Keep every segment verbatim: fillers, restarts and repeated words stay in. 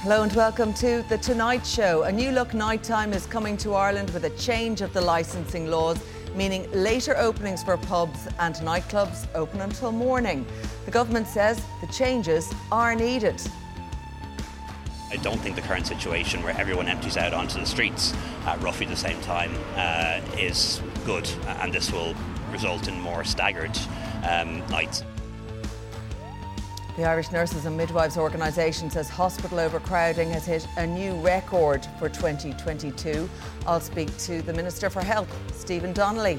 Hello and welcome to The Tonight Show. A new look nighttime is coming to Ireland with a change of the licensing laws, meaning later openings for pubs and nightclubs open until morning. The government says the changes are needed. I don't think the current situation where everyone empties out onto the streets at roughly the same time uh, is good, and this will result in more staggered um, nights. The Irish Nurses and Midwives Organisation says hospital overcrowding has hit a new record for twenty twenty-two. I'll speak to the Minister for Health, Stephen Donnelly.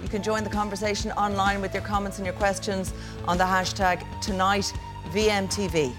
You can join the conversation online with your comments and your questions on the hashtag Tonight V M T V.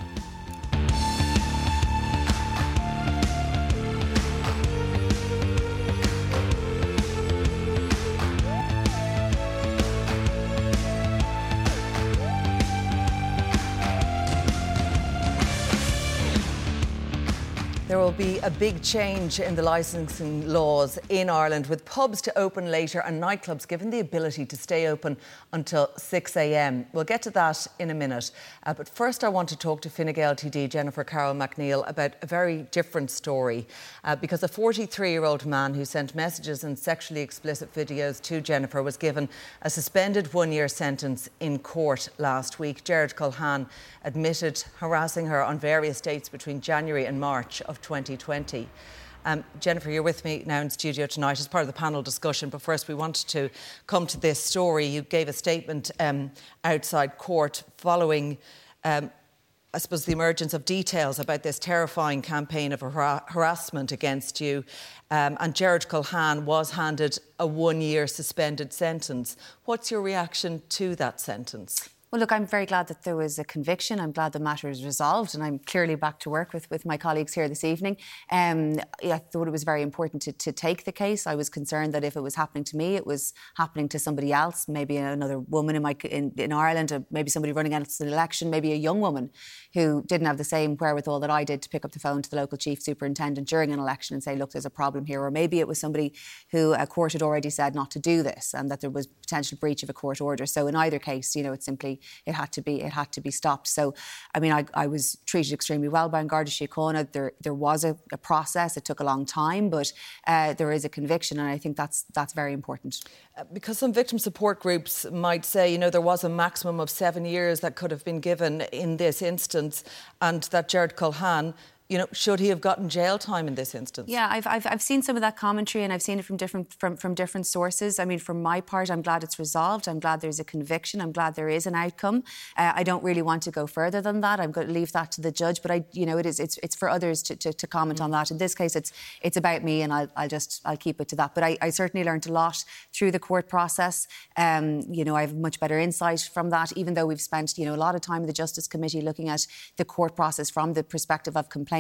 There will be a big change in the licensing laws in Ireland, with pubs to open later and nightclubs given the ability to stay open until six a.m. We'll get to that in a minute. Uh, but first I want to talk to Fine Gael T D Jennifer Carroll MacNeill about a very different story, uh, because a forty-three-year-old man who sent messages and sexually explicit videos to Jennifer was given a suspended one-year sentence in court last week. Gerard Culhane admitted harassing her on various dates between January and March of twenty twenty. Um, Jennifer, you're with me now in studio tonight as part of the panel discussion, but first we wanted to come to this story. You gave a statement um, outside court following, um, I suppose, the emergence of details about this terrifying campaign of har- harassment against you, um, and Gerard Culhane was handed a one-year suspended sentence. What's your reaction to that sentence? Well, look, I'm very glad that there was a conviction. I'm glad the matter is resolved, and I'm clearly back to work with, with my colleagues here this evening. Um, I thought it was very important to, to take the case. I was concerned that if it was happening to me, it was happening to somebody else, maybe another woman in, my, in, in Ireland, or maybe somebody running against an election, maybe a young woman who didn't have the same wherewithal that I did to pick up the phone to the local chief superintendent during an election and say, look, there's a problem here. Or maybe it was somebody who a court had already said not to do this and that there was potential breach of a court order. So in either case, you know, it's simply It had to be. It had to be stopped. So, I mean, I, I was treated extremely well by an Garda Síochána. There, there was a, a process. It took a long time, but uh, there is a conviction, and I think that's that's very important. Because some victim support groups might say, you know, there was a maximum of seven years that could have been given in this instance, and that Gerard Culhane, you know, should he have gotten jail time in this instance? Yeah, I've, I've I've seen some of that commentary, and I've seen it from different from, from different sources. I mean, for my part, I'm glad it's resolved. I'm glad there's a conviction. I'm glad there is an outcome. Uh, I don't really want to go further than that. I'm going to leave that to the judge. But I, you know, it is it's it's for others to, to, to comment mm-hmm. on that. In this case, it's it's about me, and I'll I'll just I'll keep it to that. But I, I certainly learned a lot through the court process. Um, you know, I have much better insight from that. Even though we've spent you know a lot of time in the Justice Committee looking at the court process from the perspective of complaints.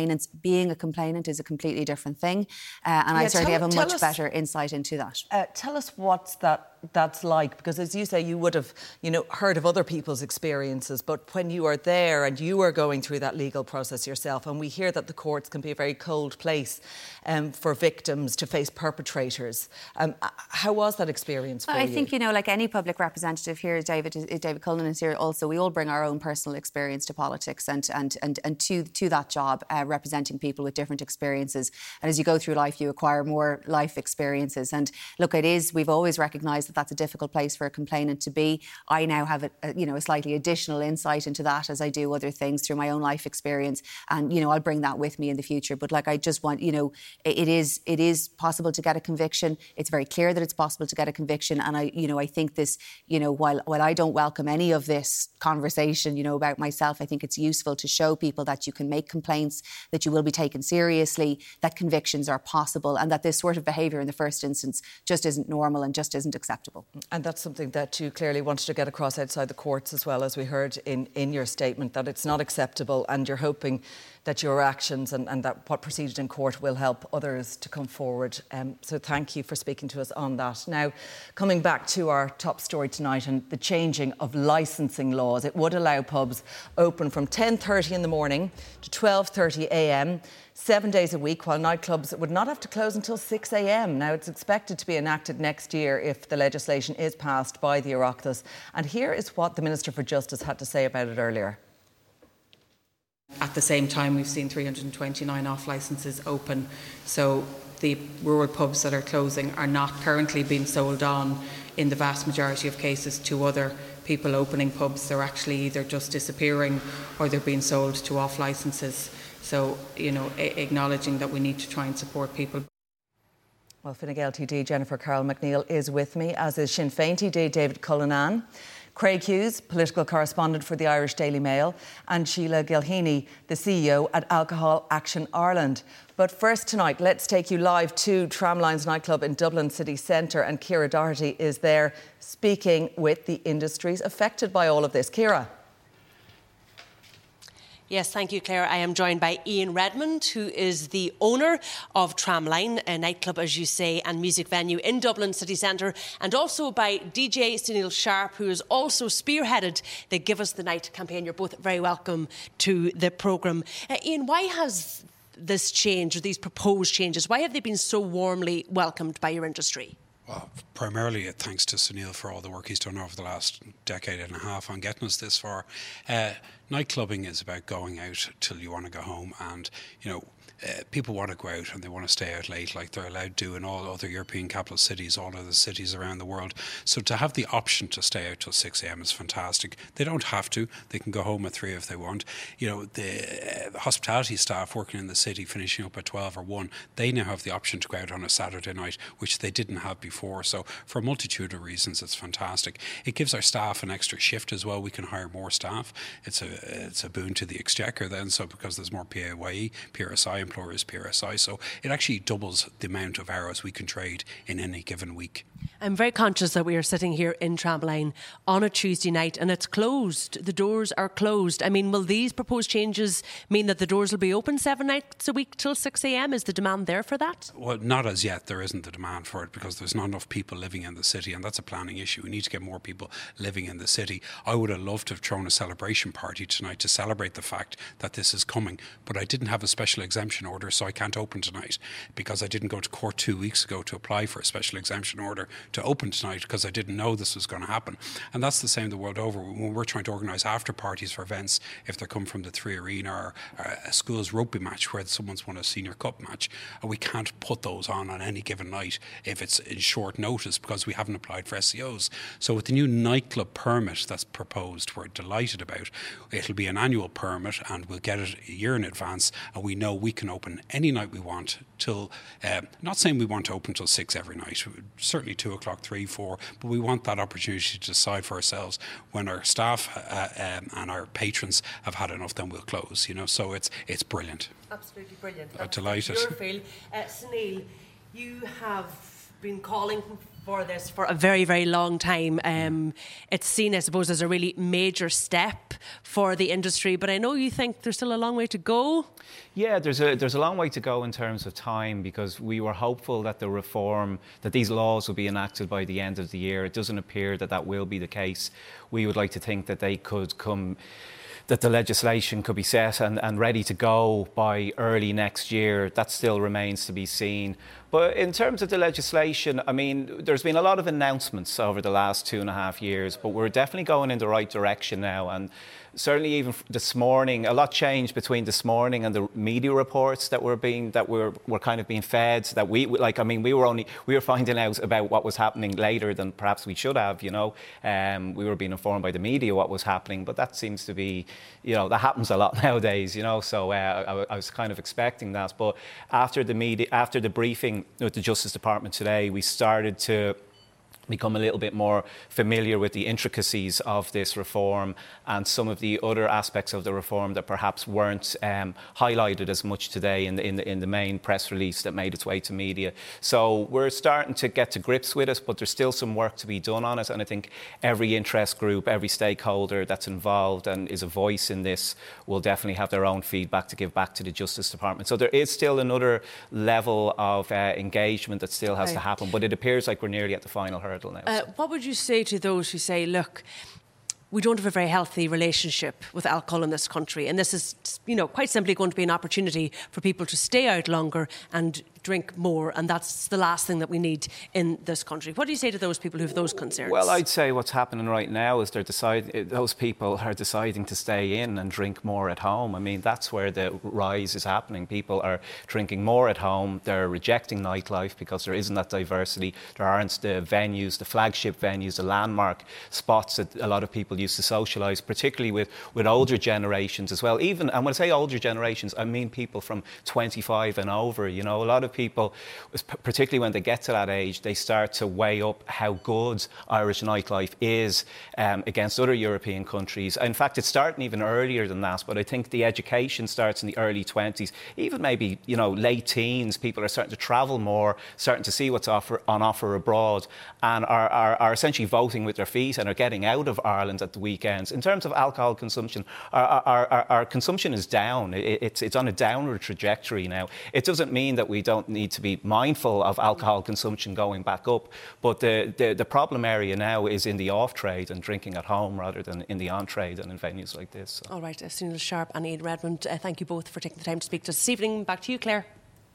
Being a complainant is a completely different thing, uh, and yeah, I certainly tell, have a much us, better insight into that. Uh, tell us what's that that's like, because as you say, you would have, you know, heard of other people's experiences, but when you are there and you are going through that legal process yourself, and we hear that the courts can be a very cold place um, for victims to face perpetrators. Um, how was that experience for well, I you? I think, you know, like any public representative here, David David Cullinane is here also, we all bring our own personal experience to politics and and and, and to, to that job, uh, representing people with different experiences. And as you go through life, you acquire more life experiences. And look, it is, we've always recognised that that's a difficult place for a complainant to be. I now have a, a, you know, a slightly additional insight into that as I do other things through my own life experience, and you know I'll bring that with me in the future. But like I just want, you know, it is it is possible to get a conviction. It's very clear that it's possible to get a conviction, and I you know I think this you know while while I don't welcome any of this conversation you know about myself, I think it's useful to show people that you can make complaints, that you will be taken seriously, that convictions are possible, and that this sort of behaviour in the first instance just isn't normal and just isn't acceptable. acceptable. And that's something that you clearly wanted to get across outside the courts as well, as we heard in, in your statement, that it's not acceptable, and you're hoping that your actions and, and that what proceeded in court will help others to come forward. Um, so thank you for speaking to us on that. Now, coming back to our top story tonight and the changing of licensing laws, it would allow pubs open from ten thirty in the morning to twelve thirty a.m. seven days a week, while nightclubs would not have to close until six a.m. Now, it's expected to be enacted next year if the legislation is passed by the Oireachtas. And here is what the Minister for Justice had to say about it earlier. At the same time, we've seen three hundred twenty-nine off-licences open. So the rural pubs that are closing are not currently being sold on, in the vast majority of cases, to other people opening pubs. They're actually either just disappearing or they're being sold to off-licences. So, you know, a- acknowledging that we need to try and support people. Well, Fine Gael T D Jennifer Carroll MacNeill is with me, as is Sinn Féin T D David Cullinane, Craig Hughes, political correspondent for the Irish Daily Mail, and Sheila Gilheany, the C E O at Alcohol Action Ireland. But first tonight, let's take you live to Tramlines nightclub in Dublin City Centre, and Ciara Doherty is there speaking with the industries affected by all of this. Ciara. Yes, thank you, Claire. I am joined by Ian Redmond, who is the owner of Tramline, a nightclub, as you say, and music venue in Dublin City Centre, and also by D J Sunil Sharp, who has also spearheaded the Give Us the Night campaign. You're both very welcome to the programme. Uh, Ian, why has this change, or these proposed changes, why have they been so warmly welcomed by your industry? Well, primarily thanks to Sunil for all the work he's done over the last decade and a half on getting us this far. Uh, night clubbing is about going out till you want to go home, and, you know, uh, people want to go out and they want to stay out late like they're allowed to in all other European capital cities, all other cities around the world. So to have the option to stay out till six a.m. is fantastic. They don't have to. They can go home at three if they want. You know, the, uh, the hospitality staff working in the city finishing up at twelve or one, they now have the option to go out on a Saturday night, which they didn't have before. So for a multitude of reasons, it's fantastic. It gives our staff an extra shift as well. We can hire more staff. It's a it's a boon to the exchequer then, so because there's more P A Y E, P R S I, employers P R S I. So it actually doubles the amount of hours we can trade in any given week. I'm very conscious that we are sitting here in Tramline on a Tuesday night and it's closed. The doors are closed. I mean, will these proposed changes mean that the doors will be open seven nights a week till six a.m.? Is the demand there for that? Well, not as yet. There isn't the demand for it because there's not enough people living in the city, and that's a planning issue. We need to get more people living in the city. I would have loved to have thrown a celebration party tonight to celebrate the fact that this is coming, but I didn't have a special exemption order, so I can't open tonight because I didn't go to court two weeks ago to apply for a special exemption order to open tonight because I didn't know this was going to happen. And that's the same the world over. When we're trying to organise after parties for events, if they come from the Three Arena or a school's rugby match where someone's won a senior cup match, we can't put those on on any given night if it's insured short notice because we haven't applied for S C Os. So with the new nightclub permit that's proposed, we're delighted about. It'll be an annual permit and we'll get it a year in advance, and we know we can open any night we want till, uh, not saying we want to open till six every night, certainly two o'clock, three, four, but we want that opportunity to decide for ourselves when our staff uh, um, and our patrons have had enough, then we'll close, you know, so it's it's brilliant. Absolutely brilliant. Uh, delighted. Your feel. Uh, Sunil, you have been calling for this for a very, very long time. Um, it's seen, I suppose, as a really major step for the industry, but I know you think there's still a long way to go. Yeah, there's a there's a long way to go in terms of time, because we were hopeful that the reform, that these laws would be enacted by the end of the year. It doesn't appear that that will be the case. We would like to think that they could come, that the legislation could be set and, and ready to go by early next year. That still remains to be seen. But in terms of the legislation, I mean, there's been a lot of announcements over the last two and a half years, but we're definitely going in the right direction now. And certainly even this morning, a lot changed between this morning and the media reports that were being, that were, were kind of being fed, that we, like, I mean, we were only, we were finding out about what was happening later than perhaps we should have, you know. Um, we were being informed by the media what was happening, but that seems to be, you know, that happens a lot nowadays, you know, so uh, I, I was kind of expecting that. But after the media, after the briefing with the Justice Department today, we started to become a little bit more familiar with the intricacies of this reform and some of the other aspects of the reform that perhaps weren't um, highlighted as much today in the, in the in the main press release that made its way to media. So we're starting to get to grips with it, but there's still some work to be done on it. And I think every interest group, every stakeholder that's involved and is a voice in this will definitely have their own feedback to give back to the Justice Department. So there is still another level of uh, engagement that still has right. to happen, but it appears like we're nearly at the final hurdle. Uh, what would you say to those who say, look, we don't have a very healthy relationship with alcohol in this country, and this is, you know, quite simply going to be an opportunity for people to stay out longer and drink more, and that's the last thing that we need in this country. What do you say to those people who have those concerns? Well, I'd say what's happening right now is they're deciding, those people are deciding to stay in and drink more at home. I mean, that's where the rise is happening. People are drinking more at home. They're rejecting nightlife because there isn't that diversity. There aren't the venues, the flagship venues, the landmark spots that a lot of people used to socialise, particularly with, with older generations as well. Even, and when I say older generations, I mean people from twenty-five and over. You know, a lot of people, particularly when they get to that age, they start to weigh up how good Irish nightlife is um, against other European countries. In fact, it's starting even earlier than that, but I think the education starts in the early twenties, even maybe, you know, late teens. People are starting to travel more, starting to see what's offer, on offer abroad, and are, are, are essentially voting with their feet and are getting out of Ireland at the weekends. In terms of alcohol consumption, our, our, our, our consumption is down. It, it's, it's on a downward trajectory now. It doesn't mean that we don't need to be mindful of alcohol consumption going back up, but the, the, the problem area now is in the off-trade and drinking at home rather than in the on-trade and in venues like this. So. All right, uh, Sunil Sharp and Ian Redmond, uh, thank you both for taking the time to speak to us this evening. Back to you, Claire.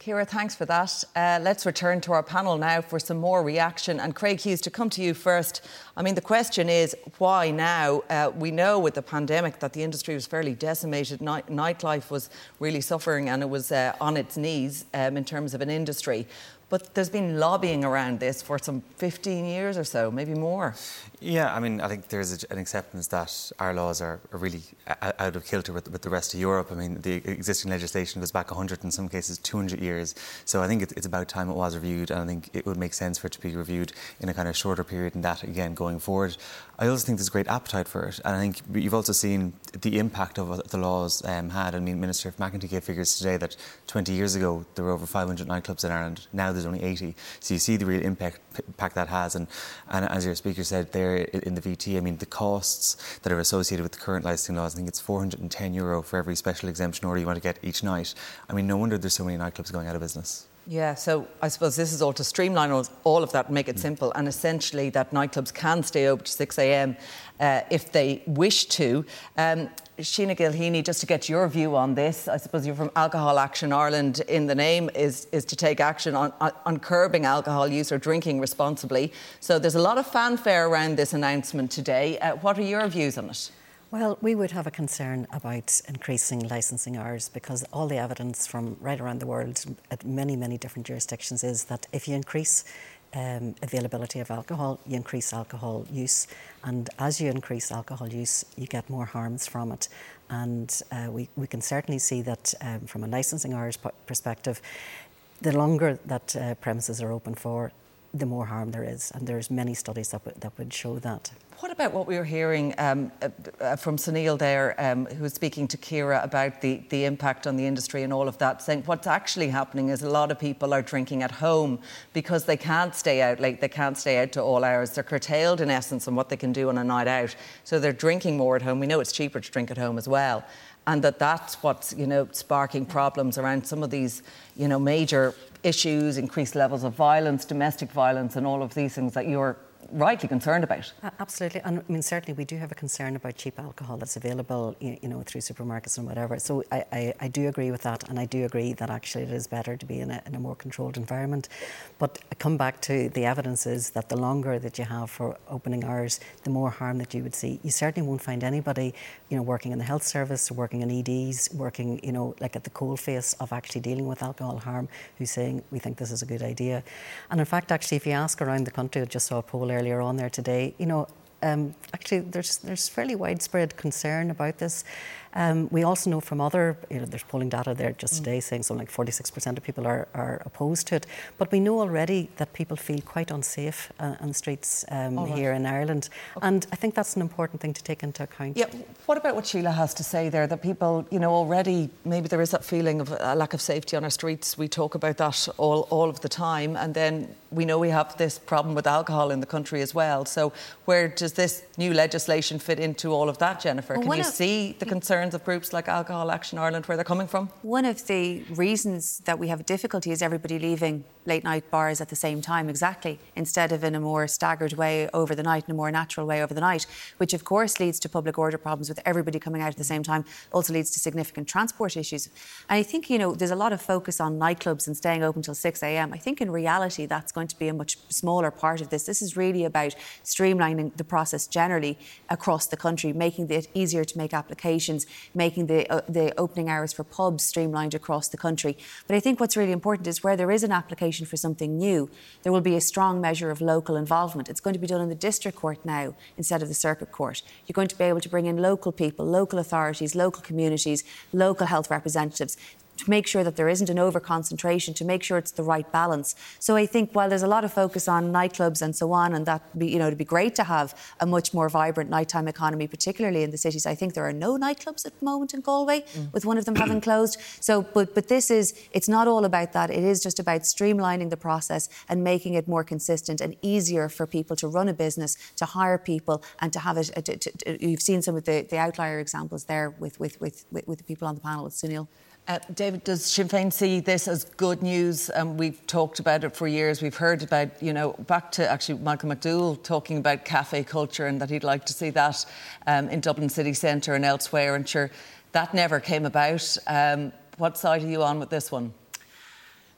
Ciara, thanks for that. Uh, let's return to our panel now for some more reaction. And Craig Hughes, to come to you first. I mean, the question is, why now? Uh, we know with the pandemic that the industry was fairly decimated. Night- nightlife was really suffering and it was uh, on its knees um, in terms of an industry. But there's been lobbying around this for some fifteen years or so, maybe more. Yeah, I mean, I think there's an acceptance that our laws are really out of kilter with the rest of Europe. I mean, the existing legislation goes back one hundred, in some cases two hundred years. So I think it's about time it was reviewed, and I think it would make sense for it to be reviewed in a kind of shorter period than that, again, going forward. I also think there's great appetite for it. And I think you've also seen the impact of what the laws um, had. I mean, Minister McEntee gave figures today that twenty years ago, there were over five hundred nightclubs in Ireland. Now there's only eighty. So you see the real impact, impact that has. And, and as your speaker said there in the V T, I mean, the costs that are associated with the current licensing laws, I think it's four hundred ten euro for every special exemption order you want to get each night. I mean, no wonder there's so many nightclubs going out of business. Yeah, so I suppose this is all to streamline all of that and make it simple, and essentially that nightclubs can stay open to six a.m. Uh, if they wish to. Um, Sheila Gilheany, just to get your view on this, I suppose you're from Alcohol Action Ireland. In the name is is to take action on, on, on curbing alcohol use or drinking responsibly. So there's a lot of fanfare around this announcement today. Uh, what are your views on it? Well, we would have a concern about increasing licensing hours, because all the evidence from right around the world at many, many different jurisdictions is that if you increase um, availability of alcohol, you increase alcohol use. And as you increase alcohol use, you get more harms from it. And uh, we, we can certainly see that um, from a licensing hours perspective, the longer that uh, premises are open for, the more harm there is, and there's many studies that, w- that would show that. What about what we were hearing um, uh, from Sunil there, um, who was speaking to Ciara about the, the impact on the industry and all of that, saying what's actually happening is a lot of people are drinking at home because they can't stay out late, they can't stay out to all hours, they're curtailed in essence on what they can do on a night out, so they're drinking more at home. We know it's cheaper to drink at home as well, and that that's what's, you know, sparking problems around some of these, you know, major issues, increased levels of violence, domestic violence, and all of these things that you're rightly concerned about. Uh, absolutely. And I mean, certainly we do have a concern about cheap alcohol that's available, you, you know, through supermarkets and whatever. So I, I, I do agree with that. And I do agree that actually it is better to be in a, in a more controlled environment. But I come back to the evidence is that the longer that you have for opening hours, the more harm that you would see. You certainly won't find anybody, you know, working in the health service, working in E Ds, working, you know, like at the coal face of actually dealing with alcohol harm, who's saying, we think this is a good idea. And in fact, actually, if you ask around the country, I just saw a poll earlier on there today, you know, um, actually there's there's fairly widespread concern about this. Um, we also know from other, you know, there's polling data there just today saying something like forty-six percent of people are, are opposed to it. But we know already that people feel quite unsafe uh, on the streets um, right. here in Ireland. Okay. And I think that's an important thing to take into account. Yeah. What about what Sheila has to say there, that people, you know, already maybe there is that feeling of a lack of safety on our streets. We talk about that all, all of the time. And then we know we have this problem with alcohol in the country as well. So where does this new legislation fit into all of that, Jennifer? Can well, you of, see the concerns of groups like Alcohol Action Ireland, where they're coming from? One of the reasons that we have difficulty is everybody leaving late night bars at the same time, exactly, instead of in a more staggered way over the night, in a more natural way over the night, which of course leads to public order problems with everybody coming out at the same time, also leads to significant transport issues. And I think, you know, there's a lot of focus on nightclubs and staying open till six a.m. I think in reality that's going to be a much smaller part of this. This is really about streamlining the process generally across the country, making it easier to make applications, making the uh, the opening hours for pubs streamlined across the country. But I think what's really important is where there is an application for something new, there will be a strong measure of local involvement. It's going to be done in the district court now instead of the circuit court. You're going to be able to bring in local people, local authorities, local communities, local health representatives, to make sure that there isn't an over-concentration, to make sure it's the right balance. So I think while there's a lot of focus on nightclubs and so on, and that, you know, it'd be great to have a much more vibrant nighttime economy, particularly in the cities. I think there are no nightclubs at the moment in Galway, mm. with one of them having closed. So, but but this is, it's not all about that. It is just about streamlining the process and making it more consistent and easier for people to run a business, to hire people, and to have it. To, to, to, you've seen some of the, the outlier examples there with with with with the people on the panel with Sunil. Uh, David, does Sinn Féin see this as good news? Um, we've talked about it for years. We've heard about, you know, back to actually Michael McDougall talking about cafe culture and that he'd like to see that um, in Dublin City Centre and elsewhere. And sure, that never came about. Um, what side are you on with this one?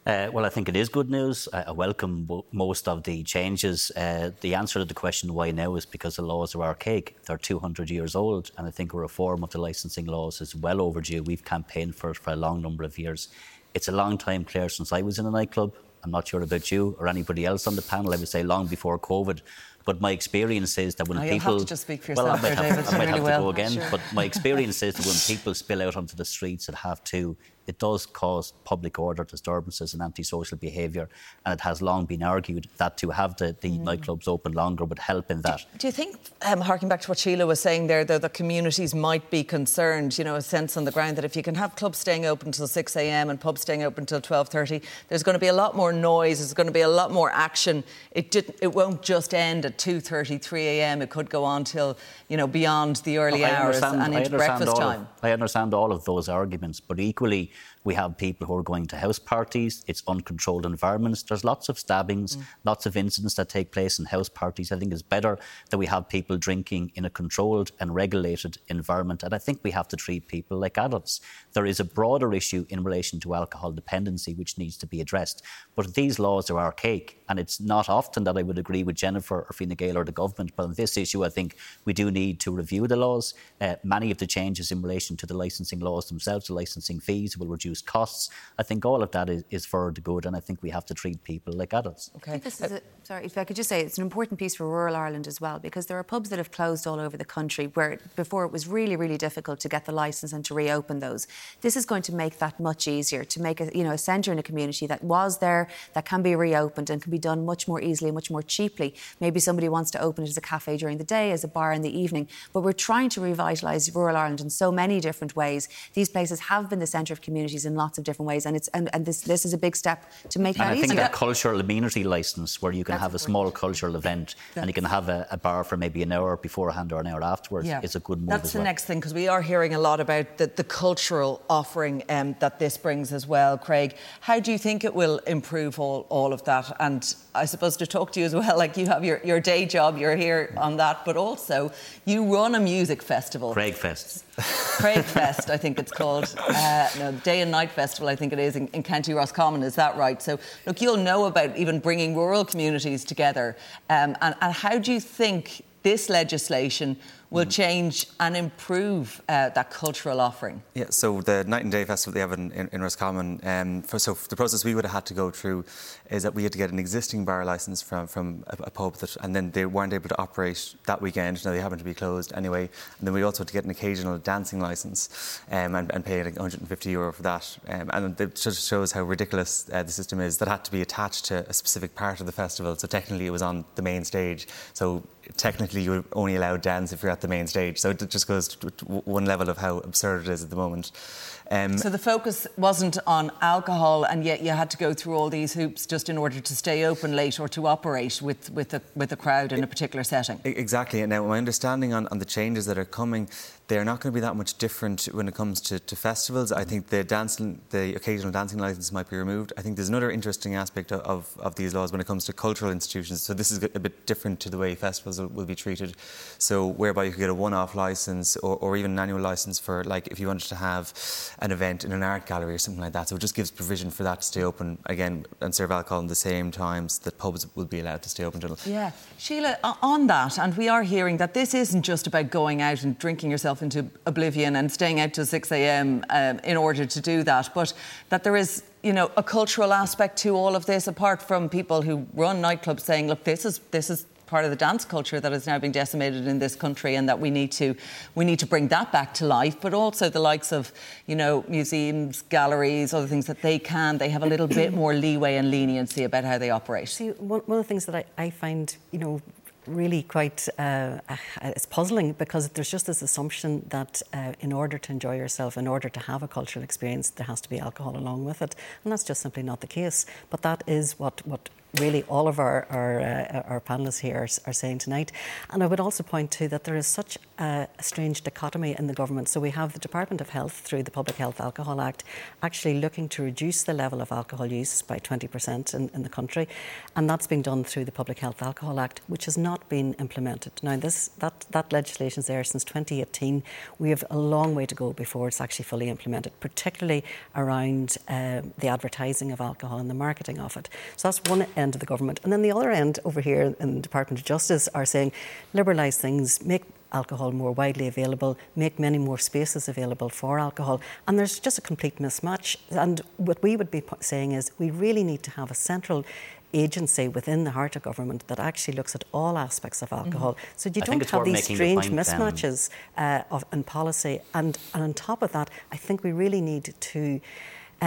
Uh, well, I think it is good news. I welcome most of the changes. Uh, the answer to the question why now is because the laws are archaic. They're two hundred years old, and I think a reform of the licensing laws is well overdue. We've campaigned for it for a long number of years. It's a long time, Claire, since I was in a nightclub. I'm not sure about you or anybody else on the panel. I would say long before COVID. But my experience is that when oh, people... You'll have to just speak for yourself well, I might have, David. I might have really to go again. Sure. But my experience is that when people spill out onto the streets at half two, it does cause public order disturbances and antisocial behaviour. And it has long been argued that to have the, the mm. nightclubs open longer would help in that. Do, do you think, um, harking back to what Sheila was saying there, though, that communities might be concerned, you know, a sense on the ground that if you can have clubs staying open until six a m and pubs staying open until twelve thirty, there's going to be a lot more noise, there's going to be a lot more action. It didn't, it won't just end at two thirty, three a m It could go on till, you know, beyond the early well, hours and into breakfast time. Of, I understand all of those arguments, but equally we have people who are going to house parties. It's uncontrolled environments. There's lots of stabbings, mm. lots of incidents that take place in house parties. I think it's better that we have people drinking in a controlled and regulated environment. And I think we have to treat people like adults. There is a broader issue in relation to alcohol dependency which needs to be addressed. But these laws are archaic, and it's not often that I would agree with Jennifer or Fianna Gael or the government. But on this issue, I think we do need to review the laws. Uh, many of the changes in relation to the licensing laws themselves, the licensing fees, will reduce costs. I think all of that is, is for the good, and I think we have to treat people like adults. Okay. This is a, sorry, if I could just say, it's an important piece for rural Ireland as well, because there are pubs that have closed all over the country where before it was really, really difficult to get the licence and to reopen those. This is going to make that much easier, to make a, you know, a centre in a community that was there, that can be reopened and can be done much more easily, much more cheaply. Maybe somebody wants to open it as a cafe during the day, as a bar in the evening, but we're trying to revitalise rural Ireland in so many different ways. These places have been the centre of communities in lots of different ways, and it's and, and this this is a big step to make and that I easier. I think that cultural amenity licence, where you can That's have a small cultural event That's and you can have a, a bar for maybe an hour beforehand or an hour afterwards, yeah. is a good move. That's as the well. next thing, because we are hearing a lot about the, the cultural offering um, that this brings as well, Craig. How do you think it will improve all, all of that? And I suppose to talk to you as well, like you have your, your day job, you're here yeah. on that, but also you run a music festival. Craigfest. Craigfest, I think it's called. Uh, no, Day and Night Festival, I think it is, in, in County Roscommon. Is that right? So, look, you'll know about even bringing rural communities together. Um, and, and how do you think this legislation will change and improve uh, that cultural offering? Yeah, so the Night and Day Festival they have in, in, in Roscommon, um, for, so the process we would have had to go through is that we had to get an existing bar licence from, from a, a pub, that, and then they weren't able to operate that weekend. Now, they happened to be closed anyway. And then we also had to get an occasional dancing licence um, and, and pay like one hundred fifty euro for that. Um, and it just shows how ridiculous uh, the system is. That had to be attached to a specific part of the festival, so technically it was on the main stage. So technically you're only allowed dance if you're at the main stage. So it just goes to one level of how absurd it is at the moment. Um, so the focus wasn't on alcohol, and yet you had to go through all these hoops just in order to stay open late or to operate with with a, with a crowd in a particular setting. Exactly. And now my understanding on, on the changes that are coming, they're not going to be that much different when it comes to, to festivals. I think the dancing, the occasional dancing licence might be removed. I think there's another interesting aspect of, of, of these laws when it comes to cultural institutions. So this is a bit different to the way festivals will be treated. So whereby you could get a one-off licence or, or even an annual licence for, like, if you wanted to have an event in an art gallery or something like that. So it just gives provision for that to stay open again and serve alcohol in the same times that pubs will be allowed to stay open till. Yeah. Sheila, on that, and we are hearing that this isn't just about going out and drinking yourself into oblivion and staying out till six a.m. um, in order to do that, but that there is, you know, a cultural aspect to all of this, apart from people who run nightclubs saying, look, this is this is part of the dance culture that is now being decimated in this country, and that we need to we need to bring that back to life. But also the likes of, you know, museums, galleries, other things that they can, they have a little bit more leeway and leniency about how they operate. See, one, one of the things that I, I find, you know, really quite uh, it's puzzling, because there's just this assumption that uh, in order to enjoy yourself, in order to have a cultural experience, there has to be alcohol along with it, and that's just simply not the case. But that is what what really all of our our, uh, our panellists here are, are saying tonight. And I would also point to that there is such a strange dichotomy in the government. So we have the Department of Health, through the Public Health Alcohol Act, actually looking to reduce the level of alcohol use by twenty percent in, in the country, and that's been done through the Public Health Alcohol Act, which has not been implemented. Now, this that, that legislation is there since twenty eighteen. We have a long way to go before it's actually fully implemented, particularly around uh, the advertising of alcohol and the marketing of it. So that's one element end of the government. And then the other end over here in the Department of Justice are saying, liberalise things, make alcohol more widely available, make many more spaces available for alcohol. And there's just a complete mismatch. And what we would be saying is we really need to have a central agency within the heart of government that actually looks at all aspects of alcohol. Mm-hmm. So you I don't have these strange the mismatches uh, of, in policy. And, and on top of that, I think we really need to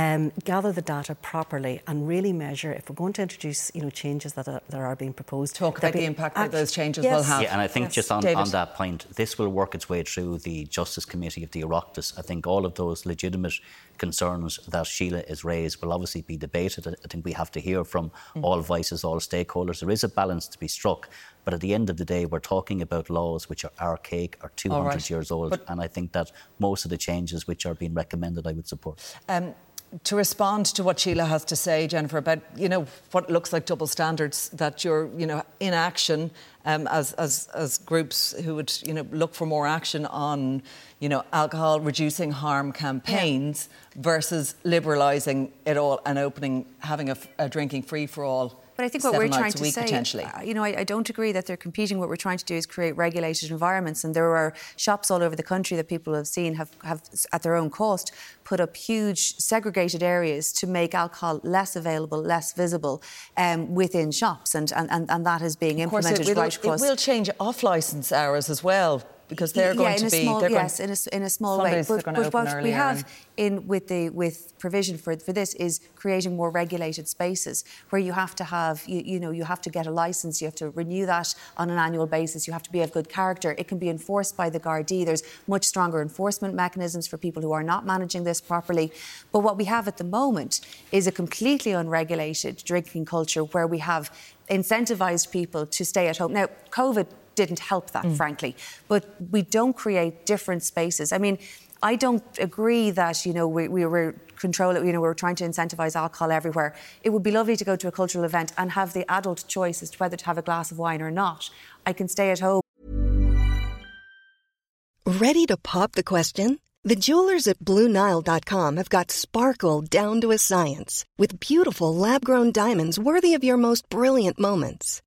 Um, gather the data properly and really measure if we're going to introduce, you know, changes that are, that are being proposed. Talk about the impact that those changes yes. will have. Yeah, and I think yes. just on, on that point, this will work its way through the Justice Committee of the Oireachtas. I think all of those legitimate concerns that Sheila has raised will obviously be debated. I think we have to hear from mm-hmm. all voices, all stakeholders. There is a balance to be struck. But at the end of the day, we're talking about laws which are archaic or two hundred right. years old. But and I think that most of the changes which are being recommended, I would support. Um, To respond to what Sheila has to say, Jennifer, about, you know, what looks like double standards, that you're, you know, in action um, as, as as groups who would, you know, look for more action on, you know, alcohol reducing harm campaigns yeah. versus liberalising it all and opening, having a, a drinking free for all. But I think what we're trying to say, you know, I, I don't agree that they're competing. What we're trying to do is create regulated environments. And there are shops all over the country that people have seen have, have at their own cost, put up huge segregated areas to make alcohol less available, less visible um, within shops. And, and, and that is being implemented right across. It will change off-licence hours as well, because they're going yeah, to be small, yes, in a in a small way. But, but what we have and... in with the with provision for for this is creating more regulated spaces where you have to have you, you know you have to get a license, you have to renew that on an annual basis, you have to be of good character. It can be enforced by the Gardaí. There's much stronger enforcement mechanisms for people who are not managing this properly. But what we have at the moment is a completely unregulated drinking culture where we have incentivised people to stay at home. Now, COVID didn't help that, mm. frankly. But we don't create different spaces. I mean, I don't agree that, you know, we, we were control it, you know, we're trying to incentivise alcohol everywhere. It would be lovely to go to a cultural event and have the adult choice as to whether to have a glass of wine or not. I can stay at home. Ready to pop the question? The jewelers at Blue Nile dot com have got sparkle down to a science with beautiful lab-grown diamonds worthy of your most brilliant moments.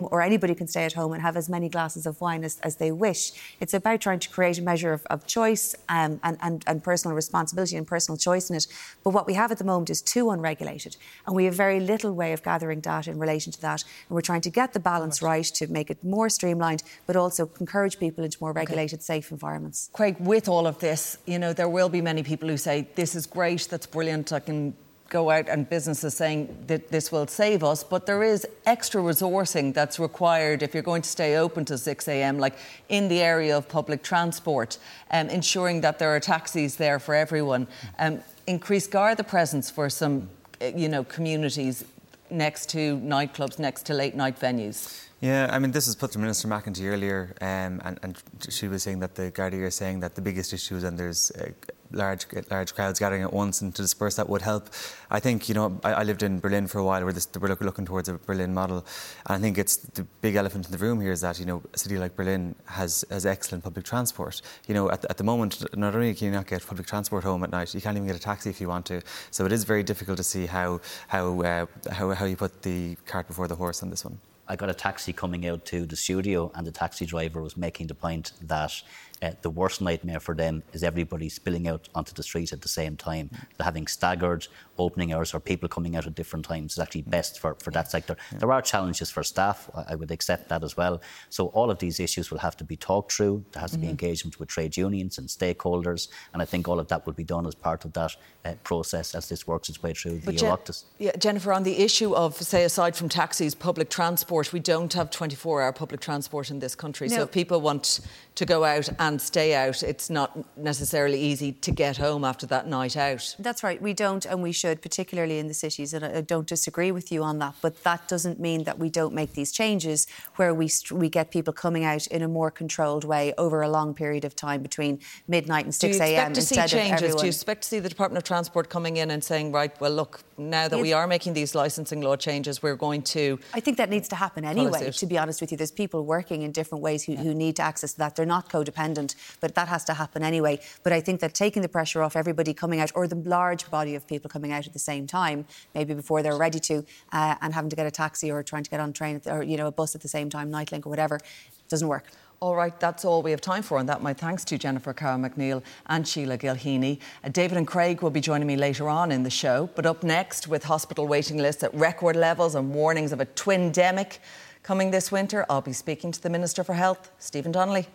Or anybody can stay at home and have as many glasses of wine as, as they wish. It's about trying to create a measure of, of choice um, and, and, and personal responsibility and personal choice in it. But what we have at the moment is too unregulated, and we have very little way of gathering data in relation to that. And we're trying to get the balance right to make it more streamlined, but also encourage people into more regulated, okay. safe environments. Craig, with all of this, you know, there will be many people who say, this is great, that's brilliant, I can go out, and businesses saying that this will save us, but there is extra resourcing that's required if you're going to stay open to six a.m, like in the area of public transport, um, ensuring that there are taxis there for everyone, um, increase Garda presence for some, you know, communities next to nightclubs, next to late-night venues. Yeah, I mean, this was put to Minister McEntee earlier, um, and, and she was saying that the Gardaí are saying that the biggest issue is when there's uh, large large crowds gathering at once, and to disperse that would help. I think, you know, I, I lived in Berlin for a while, where this, we're looking towards a Berlin model, and I think it's the big elephant in the room here is that, you know, a city like Berlin has, has excellent public transport. You know, at, at the moment, not only can you not get public transport home at night, you can't even get a taxi if you want to. So it is very difficult to see how how uh, how, how you put the cart before the horse on this one. I got a taxi coming out to the studio, and the taxi driver was making the point that uh, the worst nightmare for them is everybody spilling out onto the street at the same time. Mm. So having staggered opening hours or people coming out at different times is actually best for, for that sector. Yeah. There are challenges for staff. I would accept that as well. So all of these issues will have to be talked through. There has to mm-hmm. be engagement with trade unions and stakeholders, and I think all of that will be done as part of that uh, process as this works its way through but the Gen- Oireachtas. Yeah, Jennifer, on the issue of, say, aside from taxis, public transport, we don't have twenty-four hour public transport in this country. No. So if people want to go out and stay out, it's not necessarily easy to get home after that night out. That's right. We don't, and we should. Particularly in the cities, and I don't disagree with you on that, but that doesn't mean that we don't make these changes where we st- we get people coming out in a more controlled way over a long period of time between midnight and six a.m. instead of everyone. Do you expect to see the Department of Transport coming in and saying, right, well, look, now that yeah. we are making these licensing law changes, we're going to... I think that needs to happen anyway, to be honest with you. There's people working in different ways who, yeah. who need to access that. They're not codependent, but that has to happen anyway. But I think that taking the pressure off everybody coming out, or the large body of people coming out at the same time, maybe before they're ready to, uh, and having to get a taxi or trying to get on a train or, you know, a bus at the same time, Nightlink or whatever, doesn't work. All right, that's all we have time for on that. My thanks to Jennifer Carroll MacNeill and Sheila Gilheany. Uh, David and Craig will be joining me later on in the show. But up next, with hospital waiting lists at record levels and warnings of a twindemic coming this winter, I'll be speaking to the Minister for Health, Stephen Donnelly.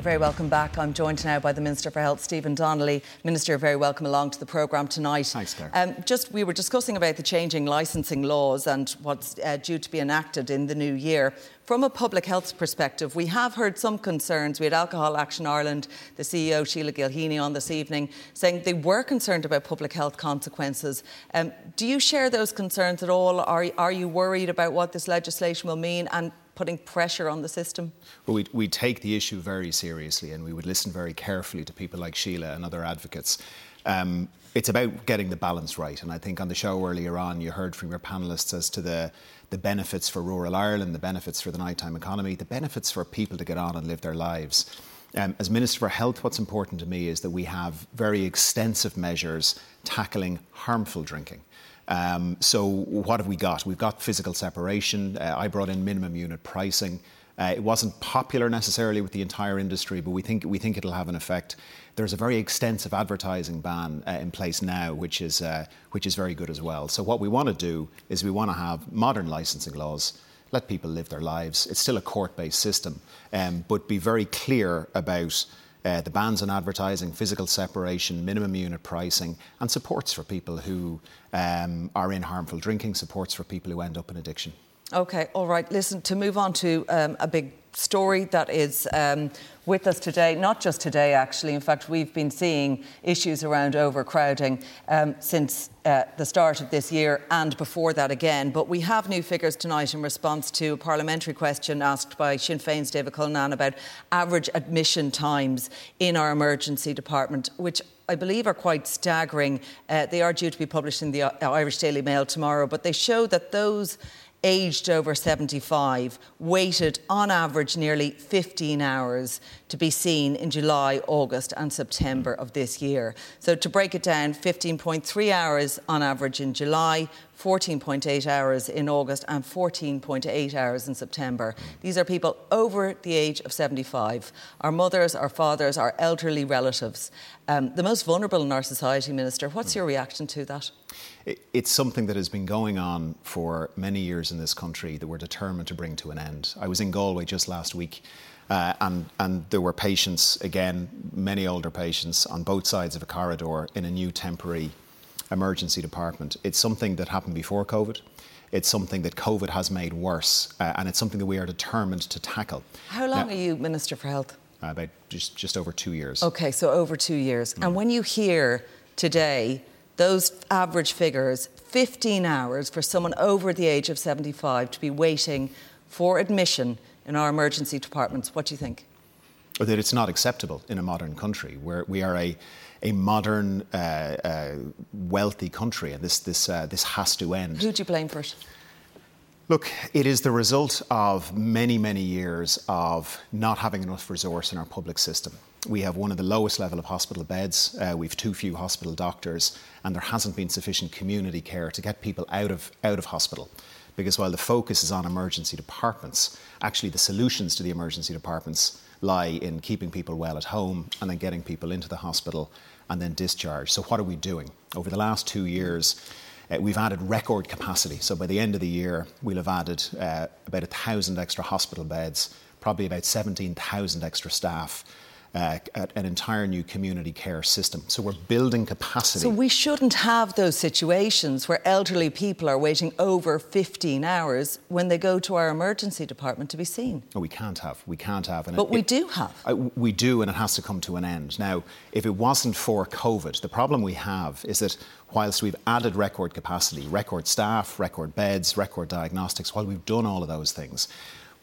You're very welcome back. I'm joined now by the Minister for Health, Stephen Donnelly. Minister, very welcome along to the programme tonight. Thanks, Claire. Um, just, we were discussing about the changing licensing laws and what's uh, due to be enacted in the new year. From a public health perspective, we have heard some concerns. We had Alcohol Action Ireland, the C E O, Sheila Gilheany, on this evening, saying they were concerned about public health consequences. Um, do you share those concerns at all? Are, are you worried about what this legislation will mean and putting pressure on the system? Well, we, we take the issue very seriously, and we would listen very carefully to people like Sheila and other advocates. Um, it's about getting the balance right. And I think on the show earlier on, you heard from your panellists as to the, the benefits for rural Ireland, the benefits for the nighttime economy, the benefits for people to get on and live their lives. Um, as Minister for Health, what's important to me is that we have very extensive measures tackling harmful drinking. Um, so what have we got? We've got physical separation. Uh, I brought in minimum unit pricing. Uh, it wasn't popular necessarily with the entire industry, but we think we think it'll have an effect. There's a very extensive advertising ban uh, in place now, which is uh, which is very good as well. So what we want to do is we want to have modern licensing laws, let people live their lives. It's still a court-based system, um, but be very clear about uh, the bans on advertising, physical separation, minimum unit pricing, and supports for people who um, are in harmful drinking, supports for people who end up in addiction. OK, all right. Listen, to move on to um, a big story that is um, with us today, not just today, actually. In fact, we've been seeing issues around overcrowding um, since uh, the start of this year and before that again. But we have new figures tonight in response to a parliamentary question asked by Sinn Féin's David Cullinane about average admission times in our emergency department, which I believe are quite staggering. Uh, they are due to be published in the Irish Daily Mail tomorrow, but they show that those aged over seventy-five waited on average nearly fifteen hours to be seen in July, August and September of this year. So to break it down, fifteen point three hours on average in July, fourteen point eight hours in August and fourteen point eight hours in September. These are people over the age of seventy-five. Our mothers, our fathers, our elderly relatives. Um, the most vulnerable in our society, Minister. What's your reaction to that? It's something that has been going on for many years in this country that we're determined to bring to an end. I was in Galway just last week uh, and, and there were patients, again, many older patients, on both sides of a corridor in a new temporary emergency department. It's something that happened before COVID. It's something that COVID has made worse, uh, and it's something that we are determined to tackle. How long now, are you Minister for Health? Uh, about just, just over two years. OK, so over two years. Mm. And when you hear today those average figures, fifteen hours for someone over the age of seventy-five to be waiting for admission in our emergency departments, what do you think? Or that it's not acceptable in a modern country where we are a a modern, uh, uh, wealthy country, and this this uh, this has to end. Who do you blame for it? Look, it is the result of many, many years of not having enough resource in our public system. We have one of the lowest level of hospital beds, uh, we've too few hospital doctors, and there hasn't been sufficient community care to get people out of out of hospital. Because while the focus is on emergency departments, actually the solutions to the emergency departments lie in keeping people well at home and then getting people into the hospital and then discharged. So what are we doing? Over the last two years, uh, we've added record capacity. So by the end of the year, we'll have added uh, about one thousand extra hospital beds, probably about seventeen thousand extra staff, Uh, an entire new community care system. So we're building capacity. So we shouldn't have those situations where elderly people are waiting over fifteen hours when they go to our emergency department to be seen. Oh, we can't have. We can't have. And but it, we it, do have. Uh, we do, and it has to come to an end. Now, if it wasn't for COVID, the problem we have is that whilst we've added record capacity, record staff, record beds, record diagnostics, while we've done all of those things,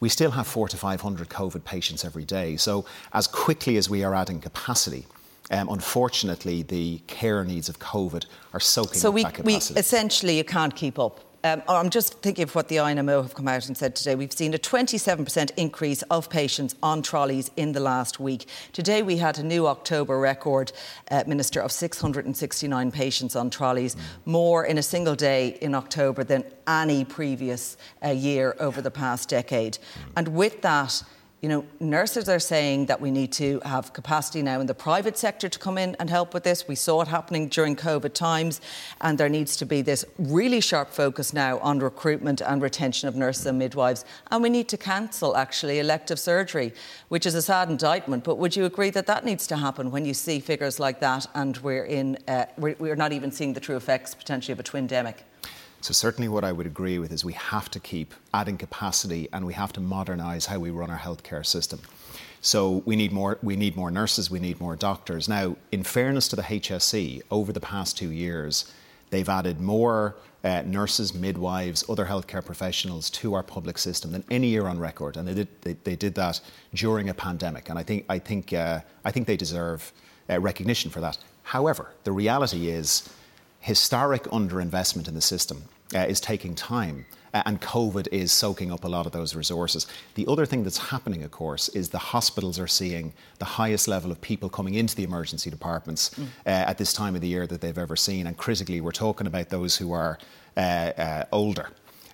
we still have four to five hundred COVID patients every day. So as quickly as we are adding capacity, um, unfortunately, the care needs of COVID are soaking so up we, that capacity. So we essentially, you can't keep up. Um, I'm just thinking of what the I N M O have come out and said today. We've seen a twenty-seven percent increase of patients on trolleys in the last week. Today we had a new October record, uh, Minister, of six hundred sixty-nine patients on trolleys, mm. more in a single day in October than any previous uh, year over the past decade. Mm. And with that, You know, nurses are saying that we need to have capacity now in the private sector to come in and help with this. We saw it happening during COVID times, and there needs to be this really sharp focus now on recruitment and retention of nurses and midwives. And we need to cancel, actually, elective surgery, which is a sad indictment. But would you agree that that needs to happen when you see figures like that and we're in, uh, we're, we're not even seeing the true effects, potentially, of a twindemic? So certainly what I would agree with is we have to keep adding capacity and we have to modernise how we run our healthcare system. So we need more we need more nurses, we need more doctors. Now, in fairness to the H S E, over the past two years, they've added more uh, nurses, midwives, other healthcare professionals to our public system than any year on record. And they did they, they did that during a pandemic. And I think I think, uh, I think they deserve uh, recognition for that. However, the reality is historic underinvestment in the system uh, is taking time, uh, and COVID is soaking up a lot of those resources. The other thing that's happening, of course, is the hospitals are seeing the highest level of people coming into the emergency departments mm. uh, at this time of the year that they've ever seen. And critically, we're talking about those who are uh, uh, older.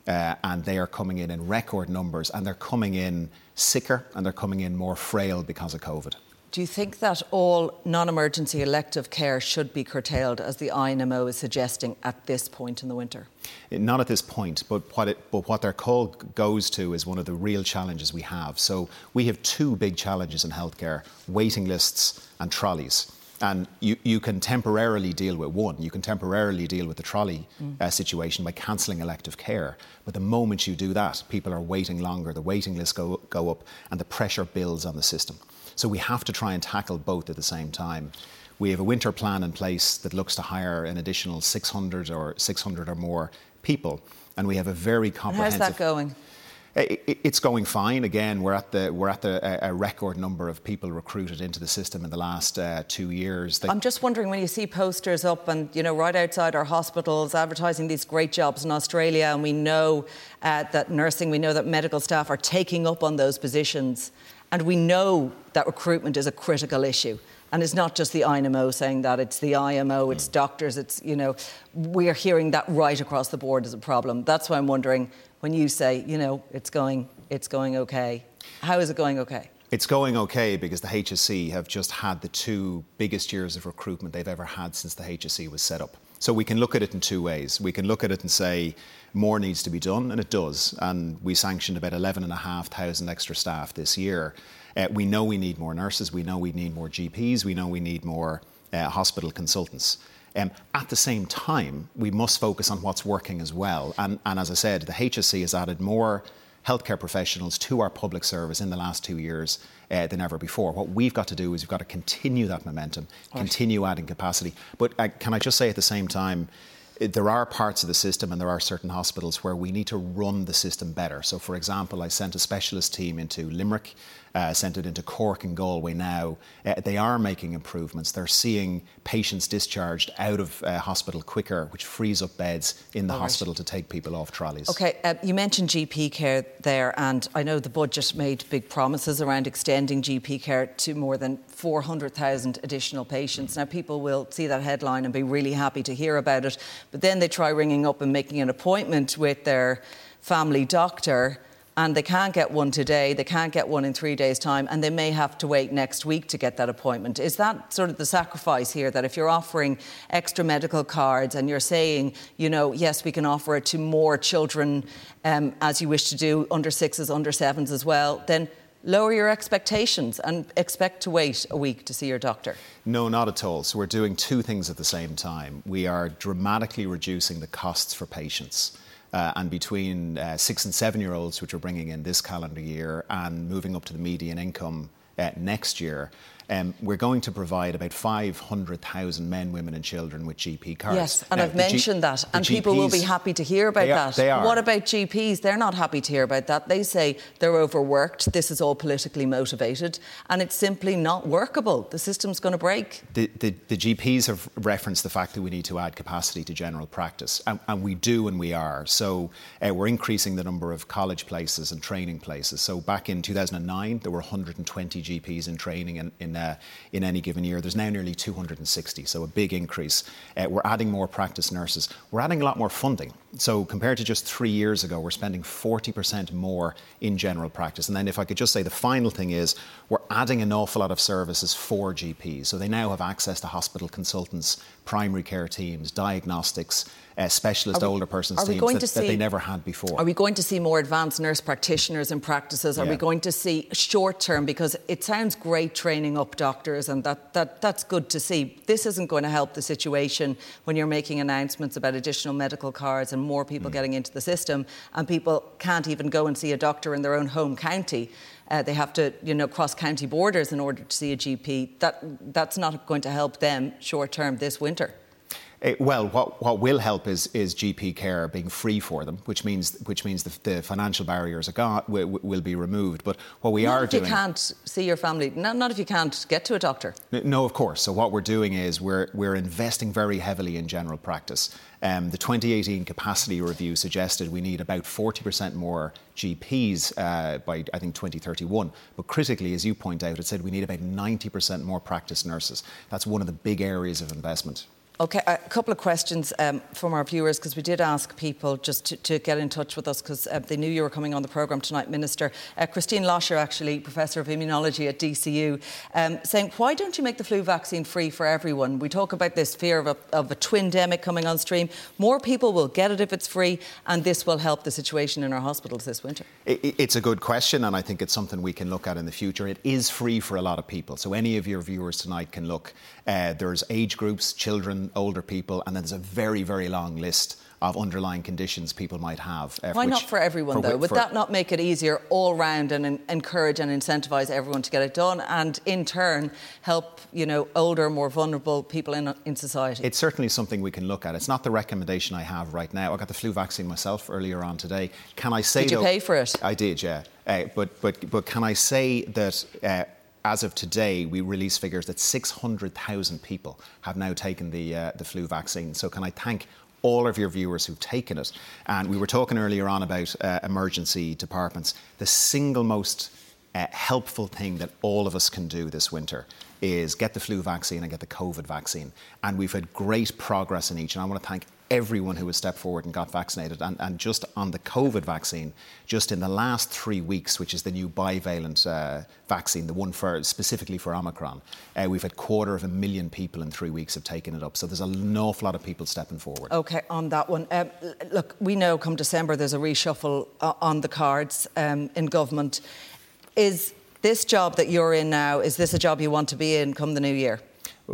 Uh, and they are coming in in record numbers, and they're coming in sicker and they're coming in more frail because of COVID. Do you think that all non-emergency elective care should be curtailed, as the I N M O is suggesting, at this point in the winter? Not at this point, but what, it, but what their call goes to is one of the real challenges we have. So we have two big challenges in healthcare, waiting lists and trolleys. And you, you can temporarily deal with one. You can temporarily deal with the trolley mm. uh, situation by cancelling elective care. But the moment you do that, people are waiting longer, the waiting lists go, go up, and the pressure builds on the system. So we have to try and tackle both at the same time. We have a winter plan in place that looks to hire an additional six hundred or six hundred or more people, and we have a very comprehensive. And how's that going? It's going fine. Again, we're at the we're at the a record number of people recruited into the system in the last uh, two years. They... I'm just wondering, when you see posters up and, you know, right outside our hospitals advertising these great jobs in Australia, and we know uh, that nursing, we know that medical staff are taking up on those positions. And we know that recruitment is a critical issue. And it's not just the I N M O saying that, it's the I M O, it's doctors, it's, you know, we're hearing that right across the board as a problem. That's why I'm wondering, when you say, you know, it's going, it's going okay, how is it going okay? It's going okay because the H S E have just had the two biggest years of recruitment they've ever had since the H S E was set up. So we can look at it in two ways. We can look at it and say more needs to be done, and it does. And we sanctioned about eleven thousand five hundred extra staff this year. Uh, we know we need more nurses. We know we need more G Ps. We know we need more uh, hospital consultants. Um, at the same time, we must focus on what's working as well. And, and as I said, the H S E has added more healthcare professionals to our public service in the last two years uh, than ever before. What we've got to do is we've got to continue that momentum, right. continue adding capacity. But uh, can I just say at the same time, there are parts of the system and there are certain hospitals where we need to run the system better. So, for example, I sent a specialist team into Limerick, uh, sent it into Cork and Galway now. Uh, they are making improvements. They're seeing patients discharged out of uh, hospital quicker, which frees up beds in the All hospital right. to take people off trolleys. OK, uh, you mentioned G P care there, and I know the budget made big promises around extending G P care to more than four hundred thousand additional patients. Now, people will see that headline and be really happy to hear about it. But then they try ringing up and making an appointment with their family doctor, and they can't get one today, they can't get one in three days' time, and they may have to wait next week to get that appointment. Is that sort of the sacrifice here, that if you're offering extra medical cards and you're saying, you know, yes, we can offer it to more children um, as you wish to do, under sixes, under sevens as well, then lower your expectations and expect to wait a week to see your doctor? No, not at all. So we're doing two things at the same time. We are dramatically reducing the costs for patients. Uh, and between uh, six and seven-year-olds, which we're bringing in this calendar year, and moving up to the median income uh, next year, um, we're going to provide about five hundred thousand men, women and children with G P cards. Yes, and now, I've mentioned G- that. And G Ps, people will be happy to hear about they are, that. They are. What about G Ps? They're not happy to hear about that. They say they're overworked, this is all politically motivated, and it's simply not workable. The system's going to break. The, the, the G Ps have referenced the fact that we need to add capacity to general practice, and, and we do and we are. So uh, we're increasing the number of college places and training places. So back in two thousand nine, there were one hundred twenty G Ps in training and in in uh, in any given year. There's now nearly two hundred sixty, so a big increase. Uh, we're adding more practice nurses. We're adding a lot more funding. So compared to just three years ago, we're spending forty percent more in general practice. And then if I could just say the final thing is we're adding an awful lot of services for G Ps. So they now have access to hospital consultants, primary care teams, diagnostics, uh, specialist we, older persons teams that, see, that they never had before. Are we going to see more advanced nurse practitioners in practices? Are yeah. we going to see short-term? Because it sounds great training up doctors, and that, that that's good to see. This isn't going to help the situation when you're making announcements about additional medical cards and more people mm. getting into the system, and people can't even go and see a doctor in their own home county. Uh, they have to, you know, cross county borders in order to see a G P. That that's not going to help them short term this winter. It, well, what, what will help is is G P care being free for them, which means which means the, the financial barriers are gone, will, will be removed. But what we not are if doing, you can't see your family, not, not if you can't get to a doctor. No, of course. So what we're doing is we're we're investing very heavily in general practice. Um, the twenty eighteen capacity review suggested we need about forty percent more G Ps uh, by, I think, twenty thirty-one. But critically, as you point out, it said we need about ninety percent more practice nurses. That's one of the big areas of investment. OK, a couple of questions um, from our viewers, because we did ask people just to, to get in touch with us because uh, they knew you were coming on the programme tonight, Minister. Uh, Christine Losher, actually, Professor of Immunology at D C U, um, saying, why don't you make the flu vaccine free for everyone? We talk about this fear of a, of a twindemic coming on stream. More people will get it if it's free, and this will help the situation in our hospitals this winter. It, it's a good question, and I think it's something we can look at in the future. It is free for a lot of people, so any of your viewers tonight can look. Uh, there's age groups, children, older people, and then there's a very, very long list of underlying conditions people might have. Uh, Why which, not for everyone, for, though? For, Would that not make it easier all round and in, encourage and incentivise everyone to get it done and, in turn, help, you know, older, more vulnerable people in, in society? It's certainly something we can look at. It's not the recommendation I have right now. I got the flu vaccine myself earlier on today. Can I say... Did you though, pay for it? I did, yeah. Uh, but, but, but can I say that... Uh, As of today, we release figures that six hundred thousand people have now taken the uh, the flu vaccine. So can I thank all of your viewers who've taken it? And we were talking earlier on about uh, emergency departments. The single most uh, helpful thing that all of us can do this winter is get the flu vaccine and get the COVID vaccine. And we've had great progress in each. And I want to thank everyone who has stepped forward and got vaccinated. And, and just on the COVID vaccine, just in the last three weeks, which is the new bivalent uh, vaccine, the one for specifically for Omicron, uh, we've had a quarter of a million people in three weeks have taken it up. So there's an awful lot of people stepping forward. OK, on that one. Um, look, we know come December there's a reshuffle on the cards um, in government. Is this job that you're in now, is this a job you want to be in come the new year?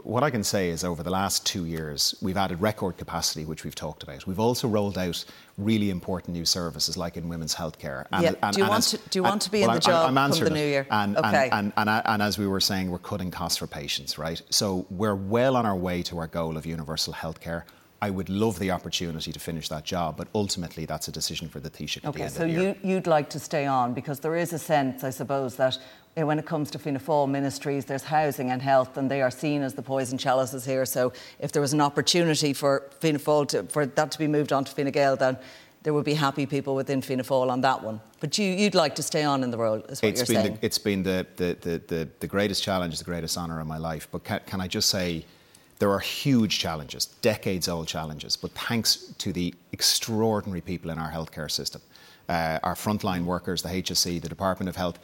What I can say is over the last two years, we've added record capacity, which we've talked about. We've also rolled out really important new services, like in women's healthcare. And, yeah. and, do, you and as, to, do you want and, to be well, in the job I'm, I'm from the new year? And, okay. and, and, and, and, and as we were saying, we're cutting costs for patients, right? So we're well on our way to our goal of universal healthcare. I would love the opportunity to finish that job, but ultimately that's a decision for the Taoiseach at okay, the end so of the year. Okay, so you, you'd like to stay on, because there is a sense, I suppose, that when it comes to Fianna Fáil ministries, there's housing and health, and they are seen as the poison chalices here. So if there was an opportunity for Fianna Fáil, to, for that to be moved on to Fine Gael, then there would be happy people within Fianna Fáil on that one. But you, you'd like to stay on in the role, is what it's you're been saying. The, it's been the, the, the, the, the greatest challenge, the greatest honour in my life. But can, can I just say... There are huge challenges, decades-old challenges, but thanks to the extraordinary people in our healthcare system, uh, our frontline workers, the H S E, the Department of Health,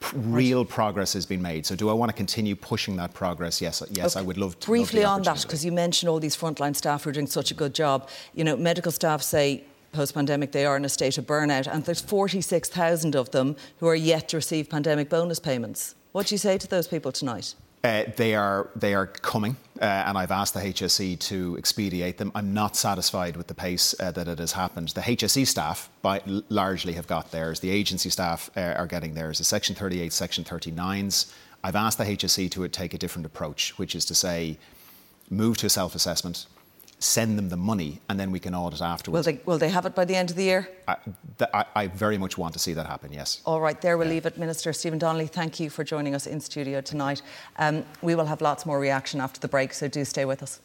p- real progress has been made. So do I want to continue pushing that progress? Yes, yes, okay. I would love to. Briefly love on that, because you mentioned all these frontline staff who are doing such a good job. You know, medical staff say... post-pandemic, they are in a state of burnout, and there's forty-six thousand of them who are yet to receive pandemic bonus payments. What do you say to those people tonight? Uh, they are they are coming, uh, and I've asked the H S E to expedite them. I'm not satisfied with the pace uh, that it has happened. The H S E staff by, largely have got theirs. The agency staff uh, are getting theirs. The Section thirty-eight, Section thirty-nines. I've asked the H S E to take a different approach, which is to say, move to self-assessment, send them the money, and then we can audit afterwards. Will they, will they have it by the end of the year? I, th- I, I very much want to see that happen, yes. All right, there we'll yeah. leave it. Minister Stephen Donnelly, thank you for joining us in studio tonight. Um, we will have lots more reaction after the break, so do stay with us.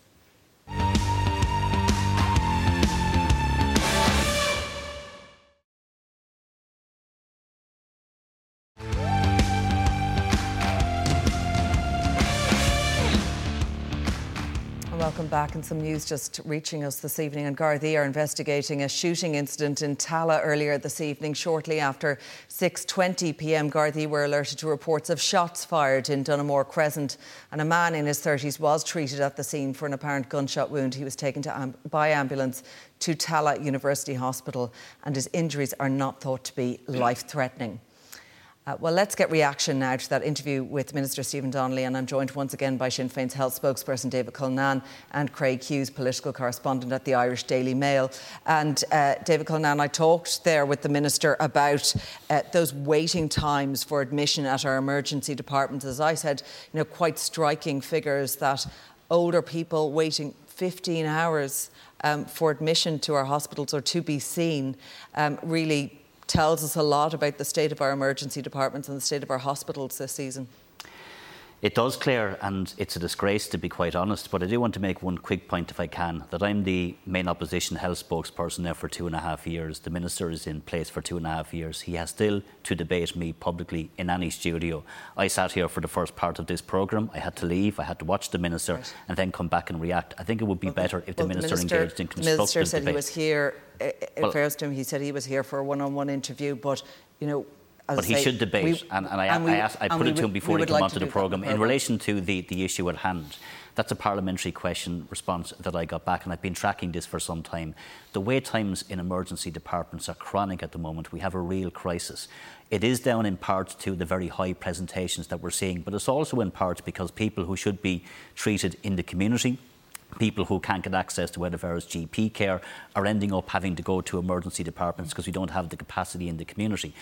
welcome back, and some news just reaching us this evening. And Gardaí are investigating a shooting incident in Tala earlier this evening. Shortly after six twenty p m, Gardaí were alerted to reports of shots fired in Dunamore Crescent, and a man in his thirties was treated at the scene for an apparent gunshot wound. He was taken to amb- by ambulance to Tala University Hospital, and his injuries are not thought to be life-threatening. Uh, well, let's get reaction now to that interview with Minister Stephen Donnelly, and I'm joined once again by Sinn Féin's health spokesperson David Cullinane and Craig Hughes, political correspondent at the Irish Daily Mail. And uh, David Cullinane, I talked there with the Minister about uh, those waiting times for admission at our emergency departments. As I said, you know, quite striking figures that older people waiting fifteen hours um, for admission to our hospitals or to be seen um, really tells us a lot about the state of our emergency departments and the state of our hospitals this season. It does, Claire, and it's a disgrace, to be quite honest, but I do want to make one quick point, if I can, that I'm the main opposition health spokesperson now for two and a half years. The Minister is in place for two and a half years. He has still to debate me publicly in any studio. I sat here for the first part of this programme. I had to leave. I had to watch the Minister right. and then come back and react. I think it would be well, better if well, the, minister the Minister engaged in constructive debate. The Minister said debate. He was here, in well, fairness to him, he said he was here for a one-on-one interview, but, you know, As but he say, should debate, we, and, and I, and we, I, asked, I and put it would, to him before he came like onto the programme. In relation to the, the issue at hand, that's a parliamentary question response that I got back, and I've been tracking this for some time. The wait times in emergency departments are chronic at the moment. We have a real crisis. It is down in part to the very high presentations that we're seeing, but it's also in part because people who should be treated in the community, people who can't get access to whatever's G P care, are ending up having to go to emergency departments because we don't have the capacity in the community.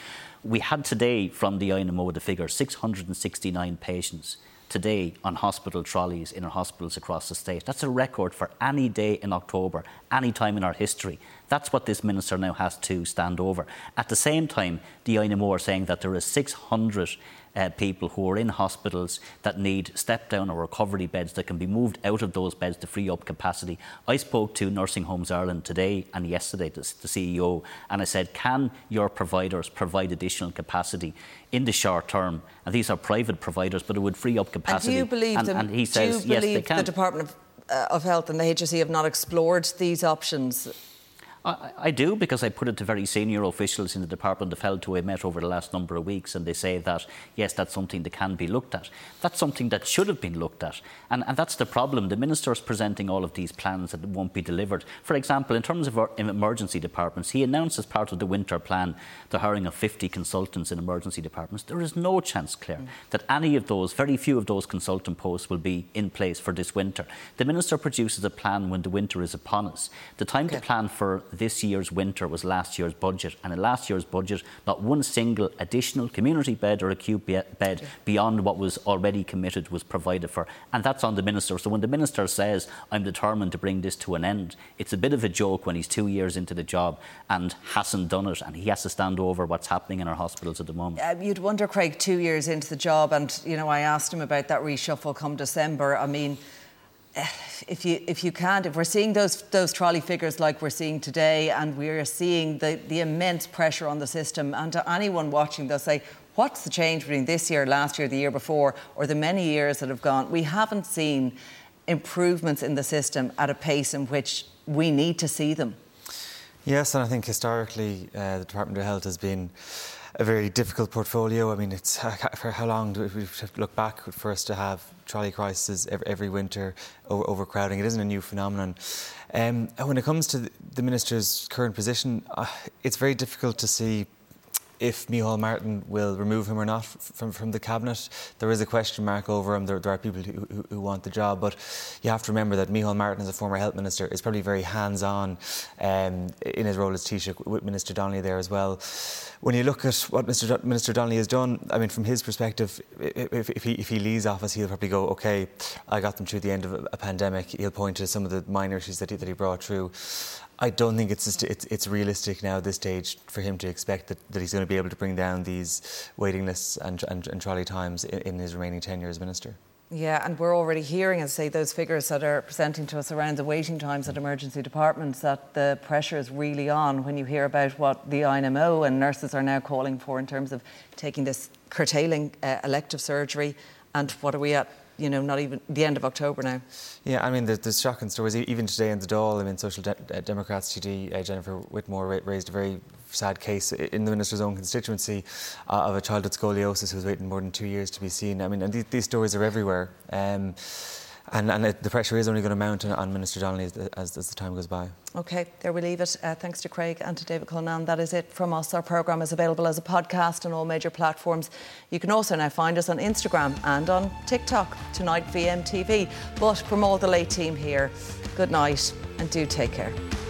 We had today from the I N M O the figure six hundred sixty-nine patients today on hospital trolleys in our hospitals across the state. That's a record for any day in October, any time in our history. That's what this minister now has to stand over. At the same time, the I N M O are saying that there are six hundred Uh, people who are in hospitals that need step-down or recovery beds that can be moved out of those beds to free up capacity. I spoke to Nursing Homes Ireland today and yesterday, the, the C E O, and I said, can your providers provide additional capacity in the short term? And these are private providers, but it would free up capacity. And do you believe and, them? And he says, do you yes, believe they can. The Department of, uh, of Health and the H S E have not explored these options? I, I do, because I put it to very senior officials in the Department of Health who I met over the last number of weeks, and they say that, yes, that's something that can be looked at. That's something that should have been looked at. And, and that's the problem. The Minister is presenting all of these plans that won't be delivered. For example, in terms of our emergency departments, he announced as part of the winter plan the hiring of fifty consultants in emergency departments. There is no chance, Claire, mm. that any of those, very few of those consultant posts will be in place for this winter. The Minister produces a plan when the winter is upon us. The time okay. to plan for this year's winter was last year's budget, and in last year's budget, not one single additional community bed or acute be- bed yeah. beyond what was already committed was provided for, and that's on the Minister. So when the Minister says, I'm determined to bring this to an end, it's a bit of a joke when he's two years into the job and hasn't done it, and he has to stand over what's happening in our hospitals at the moment. Uh, you'd wonder, Craig, two years into the job, and, you know, I asked him about that reshuffle come December. I mean, If you if you can't, if we're seeing those those trolley figures like we're seeing today, and we're seeing the, the immense pressure on the system, and to anyone watching, they'll say, what's the change between this year, last year, the year before, or the many years that have gone? We haven't seen improvements in the system at a pace in which we need to see them. Yes, and I think historically uh, the Department of Health has been a very difficult portfolio. I mean, it's for how long do we have to look back for us to have trolley crises every winter, overcrowding? It isn't a new phenomenon. Um, and when it comes to the Minister's current position, uh, it's very difficult to see if Micheál Martin will remove him or not from, from the Cabinet. There is a question mark over him. There, there are people who, who, who want the job, but you have to remember that Micheál Martin, as a former health minister, is probably very hands-on um, in his role as Taoiseach with Minister Donnelly there as well. When you look at what Mister Do- Minister Donnelly has done, I mean, from his perspective, if, if, he, if he leaves office, he'll probably go, OK, I got them through the end of a, a pandemic. He'll point to some of the minor issues that he, that he brought through. I don't think it's, just, it's it's realistic now at this stage for him to expect that, that he's going to be able to bring down these waiting lists and, and, and trolley times in, in his remaining tenure as minister. Yeah, and we're already hearing, as I say, those figures that are presenting to us around the waiting times at emergency departments, that the pressure is really on when you hear about what the I N M O and nurses are now calling for in terms of taking this curtailing uh, elective surgery. And what are we at? you know, not even the end of October now. Yeah, I mean, there's, there's shocking stories. Even today in the Dáil, I mean, Social De- Democrats G D, uh, Jennifer Whitmore ra- raised a very sad case in the minister's own constituency uh, of a child with scoliosis who's waiting more than two years to be seen. I mean, and th- these stories are everywhere. Um, And, and the pressure is only going to mount on Minister Donnelly as, as, as the time goes by. OK, there we leave it. Uh, thanks to Craig and to David Cullinane. That is it from us. Our programme is available as a podcast on all major platforms. You can also now find us on Instagram and on TikTok, Tonight V M T V. But from all the late team here, good night and do take care.